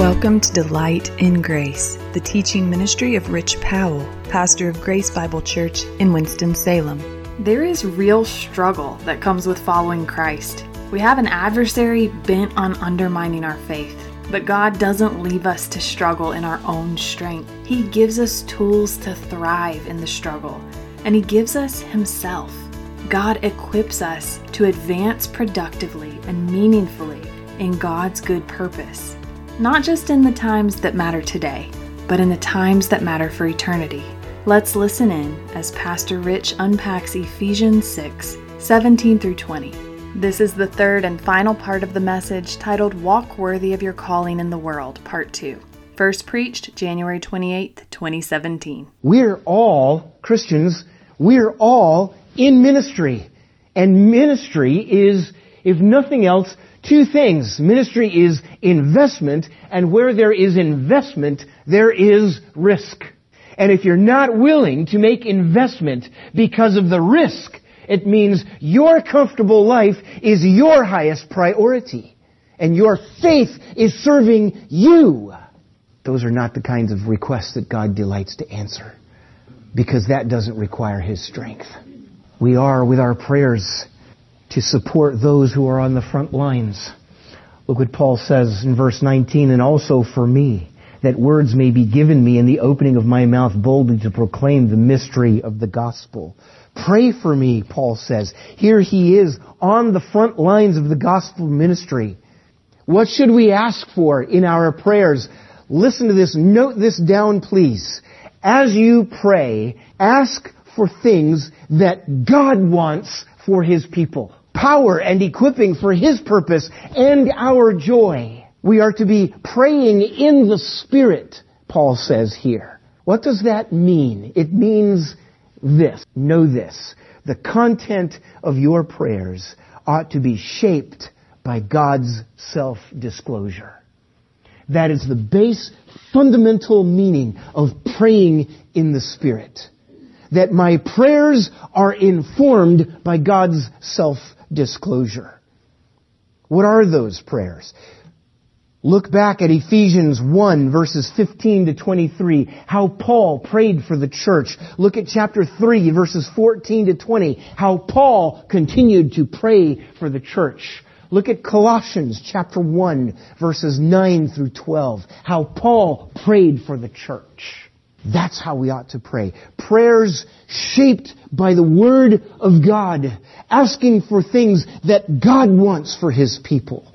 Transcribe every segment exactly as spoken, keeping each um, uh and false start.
Welcome to Delight in Grace, the teaching ministry of Rich Powell, pastor of Grace Bible Church in Winston-Salem. There is real struggle that comes with following Christ. We have an adversary bent on undermining our faith, but God doesn't leave us to struggle in our own strength. He gives us tools to thrive in the struggle, and He gives us Himself. God equips us to advance productively and meaningfully in God's good purpose. Not just in the times that matter today, but in the times that matter for eternity. Let's listen in as Pastor Rich unpacks Ephesians six, seventeen through twenty. This is the third and final part of the message titled Walk Worthy of Your Calling in the World, Part two. First preached January twenty-eighth, twenty seventeen. We're all Christians. We're all in ministry. And ministry is, if nothing else, two things. Ministry is investment, and where there is investment, there is risk. And if you're not willing to make investment because of the risk, it means your comfortable life is your highest priority, and your faith is serving you. Those are not the kinds of requests that God delights to answer, because that doesn't require His strength. We are, with our prayers, to support those who are on the front lines. Look what Paul says in verse nineteen, and also for me, that words may be given me in the opening of my mouth boldly to proclaim the mystery of the gospel. Pray for me, Paul says. Here he is on the front lines of the gospel ministry. What should we ask for in our prayers? Listen to this. Note this down, please. As you pray, ask for things that God wants for His people. Power and equipping for His purpose and our joy. We are to be praying in the Spirit, Paul says here. What does that mean? It means this. Know this. The content of your prayers ought to be shaped by God's self-disclosure. That is the base, fundamental meaning of praying in the Spirit. That my prayers are informed by God's self-disclosure. What are those prayers? Look back at Ephesians one, verses fifteen to twenty-three, how Paul prayed for the church. Look at chapter three, verses fourteen to twenty, how Paul continued to pray for the church. Look at Colossians chapter one, verses nine through twelve, how Paul prayed for the church. That's how we ought to pray. Prayers shaped by the Word of God, asking for things that God wants for His people.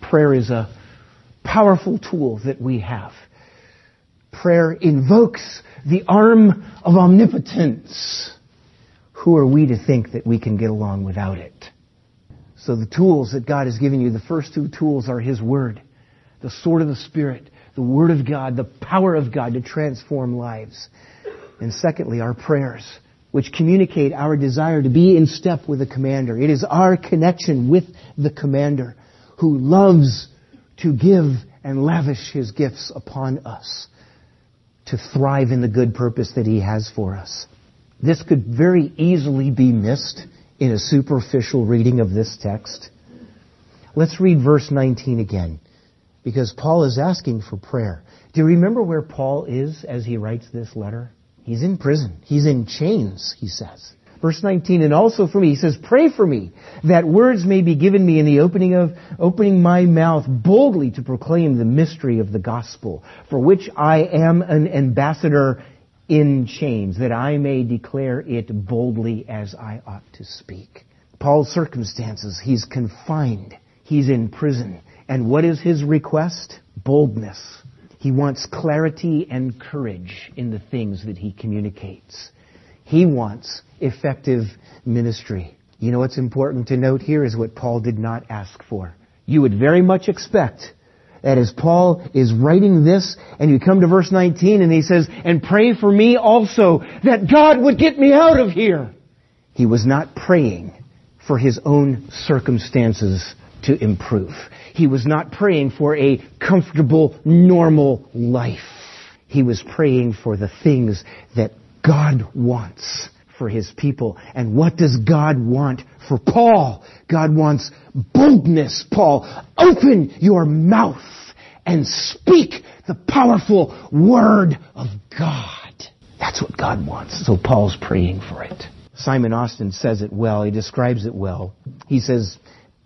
Prayer is a powerful tool that we have. Prayer invokes the arm of omnipotence. Who are we to think that we can get along without it? So the tools that God has given you, the first two tools are His Word, the sword of the Spirit, the Word of God, the power of God to transform lives. And secondly, our prayers, which communicate our desire to be in step with the commander. It is our connection with the commander who loves to give and lavish His gifts upon us to thrive in the good purpose that He has for us. This could very easily be missed in a superficial reading of this text. Let's read verse nineteen again, because Paul is asking for prayer. Do you remember where Paul is as he writes this letter? He's in prison. He's in chains, he says. Verse nineteen, and also for me, he says, pray for me that words may be given me in the opening of, opening my mouth boldly to proclaim the mystery of the gospel, for which I am an ambassador in chains, that I may declare it boldly as I ought to speak. Paul's circumstances, he's confined. He's in prison. And what is his request? Boldness. He wants clarity and courage in the things that he communicates. He wants effective ministry. You know what's important to note here is what Paul did not ask for. You would very much expect that as Paul is writing this, and you come to verse nineteen and he says, and pray for me also that God would get me out of here. He was not praying for his own circumstances to improve. He was not praying for a comfortable, normal life. He was praying for the things that God wants for His people. And what does God want for Paul? God wants boldness, Paul. Open your mouth and speak the powerful Word of God. That's what God wants. So Paul's praying for it. Simon Austin says it well. He describes it well. He says,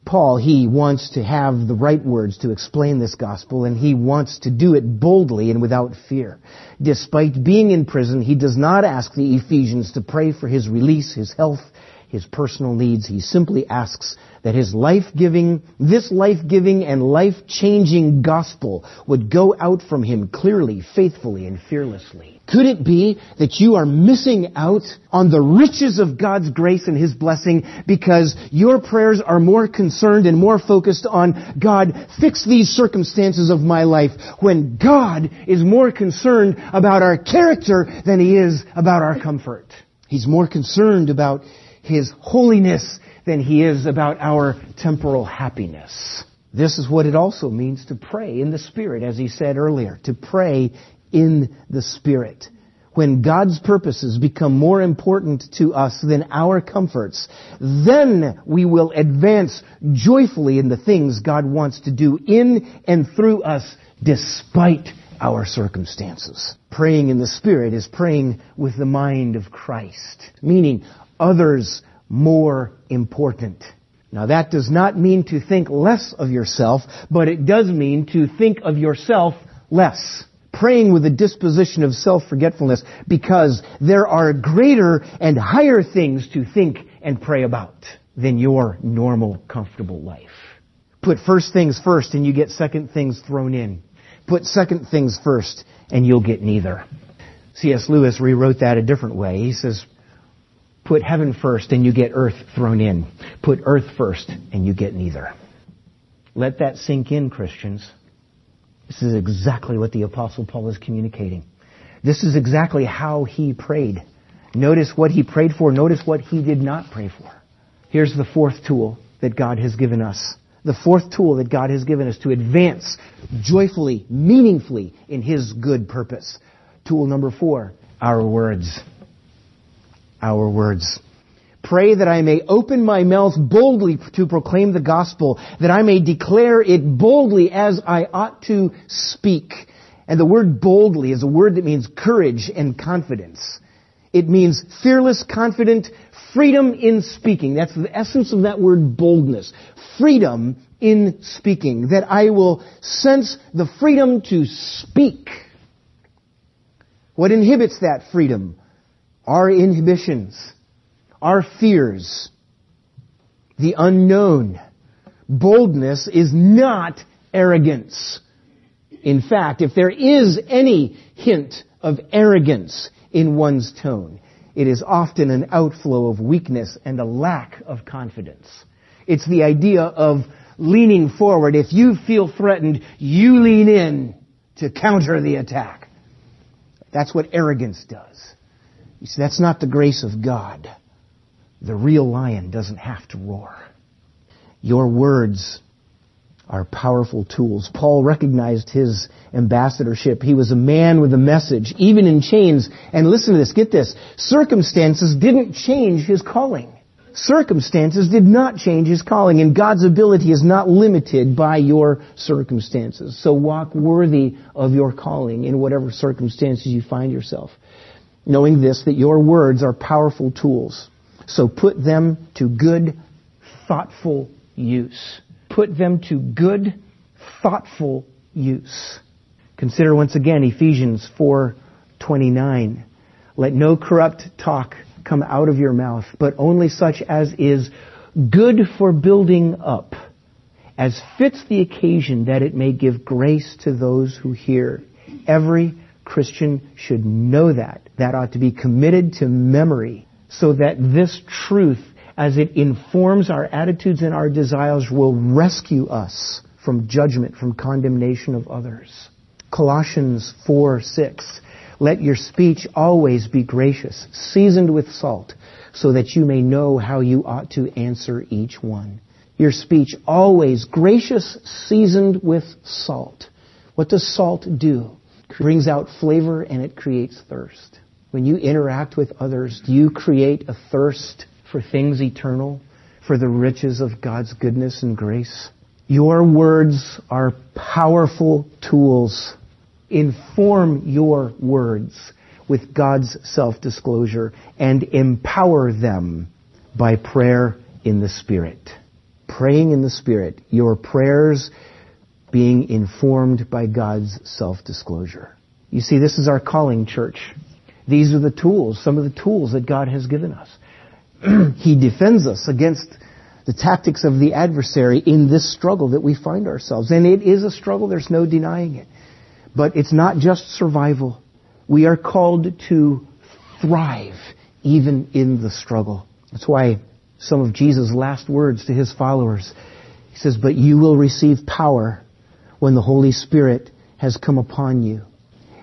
Paul, he wants to have the right words to explain this gospel, and he wants to do it boldly and without fear. Despite being in prison, he does not ask the Ephesians to pray for his release, his health, his personal needs. He simply asks that his life-giving, this life-giving and life-changing gospel would go out from him clearly, faithfully, and fearlessly. Could it be that you are missing out on the riches of God's grace and His blessing because your prayers are more concerned and more focused on, God, fix these circumstances of my life, when God is more concerned about our character than He is about our comfort? He's more concerned about His holiness than He is about our temporal happiness. This is what it also means to pray in the Spirit, as he said earlier, to pray in the Spirit. When God's purposes become more important to us than our comforts, then we will advance joyfully in the things God wants to do in and through us despite our circumstances. Praying in the Spirit is praying with the mind of Christ, meaning others more important. Now, that does not mean to think less of yourself, but it does mean to think of yourself less. Praying with a disposition of self-forgetfulness, because there are greater and higher things to think and pray about than your normal, comfortable life. Put first things first and you get second things thrown in. Put second things first and you'll get neither. C S Lewis rewrote that a different way. He says, put heaven first and you get earth thrown in. Put earth first and you get neither. Let that sink in, Christians. This is exactly what the Apostle Paul is communicating. This is exactly how he prayed. Notice what he prayed for. Notice what he did not pray for. Here's the fourth tool that God has given us. The fourth tool that God has given us to advance joyfully, meaningfully in His good purpose. Tool number four, our words. Our words. Pray that I may open my mouth boldly to proclaim the gospel, that I may declare it boldly as I ought to speak. And the word boldly is a word that means courage and confidence. It means fearless, confident, freedom in speaking. That's the essence of that word boldness. Freedom in speaking. That I will sense the freedom to speak. What inhibits that freedom? Our inhibitions. Our fears, the unknown. Boldness is not arrogance. In fact, if there is any hint of arrogance in one's tone, it is often an outflow of weakness and a lack of confidence. It's the idea of leaning forward. If you feel threatened, you lean in to counter the attack. That's what arrogance does. You see, that's not the grace of God. The real lion doesn't have to roar. Your words are powerful tools. Paul recognized his ambassadorship. He was a man with a message, even in chains. And listen to this, get this. Circumstances didn't change his calling. Circumstances did not change his calling. And God's ability is not limited by your circumstances. So walk worthy of your calling in whatever circumstances you find yourself. Knowing this, that your words are powerful tools. So put them to good, thoughtful use. Put them to good, thoughtful use. Consider once again Ephesians four twenty-nine. Let no corrupt talk come out of your mouth, but only such as is good for building up, as fits the occasion, that it may give grace to those who hear. Every Christian should know that. That ought to be committed to memory, so that this truth, as it informs our attitudes and our desires, will rescue us from judgment, from condemnation of others. Colossians four six. Let your speech always be gracious, seasoned with salt, so that you may know how you ought to answer each one. Your speech always gracious, seasoned with salt. What does salt do? It brings out flavor and it creates thirst. When you interact with others, do you create a thirst for things eternal, for the riches of God's goodness and grace? Your words are powerful tools. Inform your words with God's self-disclosure and empower them by prayer in the Spirit. Praying in the Spirit, your prayers being informed by God's self-disclosure. You see, this is our calling, church. These are the tools, some of the tools that God has given us. He defends us against the tactics of the adversary in this struggle that we find ourselves. And it is a struggle, there's no denying it. But it's not just survival. We are called to thrive even in the struggle. That's why some of Jesus' last words to his followers, he says, "But you will receive power when the Holy Spirit has come upon you,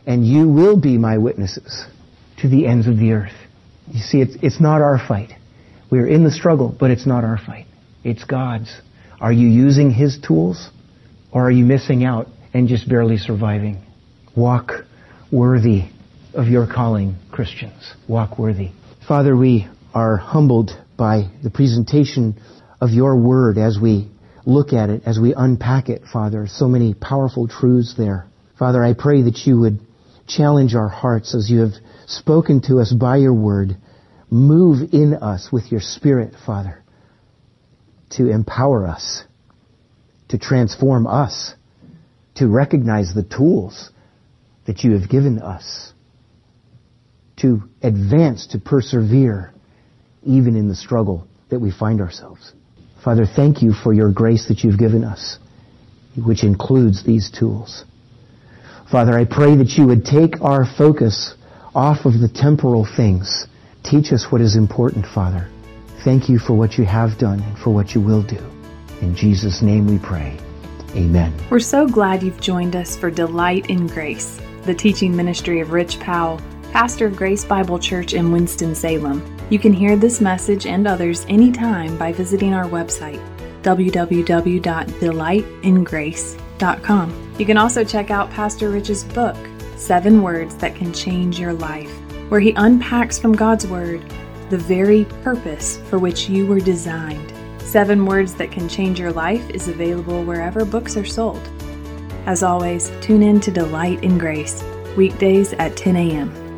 and you will be my witnesses to the ends of the earth." You see, it's, it's not our fight. We're in the struggle, but it's not our fight. It's God's. Are you using his tools, or are you missing out and just barely surviving? Walk worthy of your calling, Christians. Walk worthy. Father, we are humbled by the presentation of your word as we look at it, as we unpack it, Father. So many powerful truths there. Father, I pray that you would challenge our hearts as you have spoken to us by your word. Move in us with your Spirit, Father, to empower us, to transform us, to recognize the tools that you have given us, to advance, to persevere, even in the struggle that we find ourselves. Father, thank you for your grace that you've given us, which includes these tools. Father, I pray that you would take our focus off of the temporal things. Teach us what is important, Father. Thank you for what you have done and for what you will do. In Jesus' name we pray. Amen. We're so glad you've joined us for Delight in Grace, the teaching ministry of Rich Powell, pastor of Grace Bible Church in Winston-Salem. You can hear this message and others anytime by visiting our website, w w w dot delight in grace dot com. You can also check out Pastor Rich's book, Seven Words That Can Change Your Life, where he unpacks from God's Word the very purpose for which you were designed. Seven Words That Can Change Your Life is available wherever books are sold. As always, tune in to Delight in Grace, weekdays at ten a.m.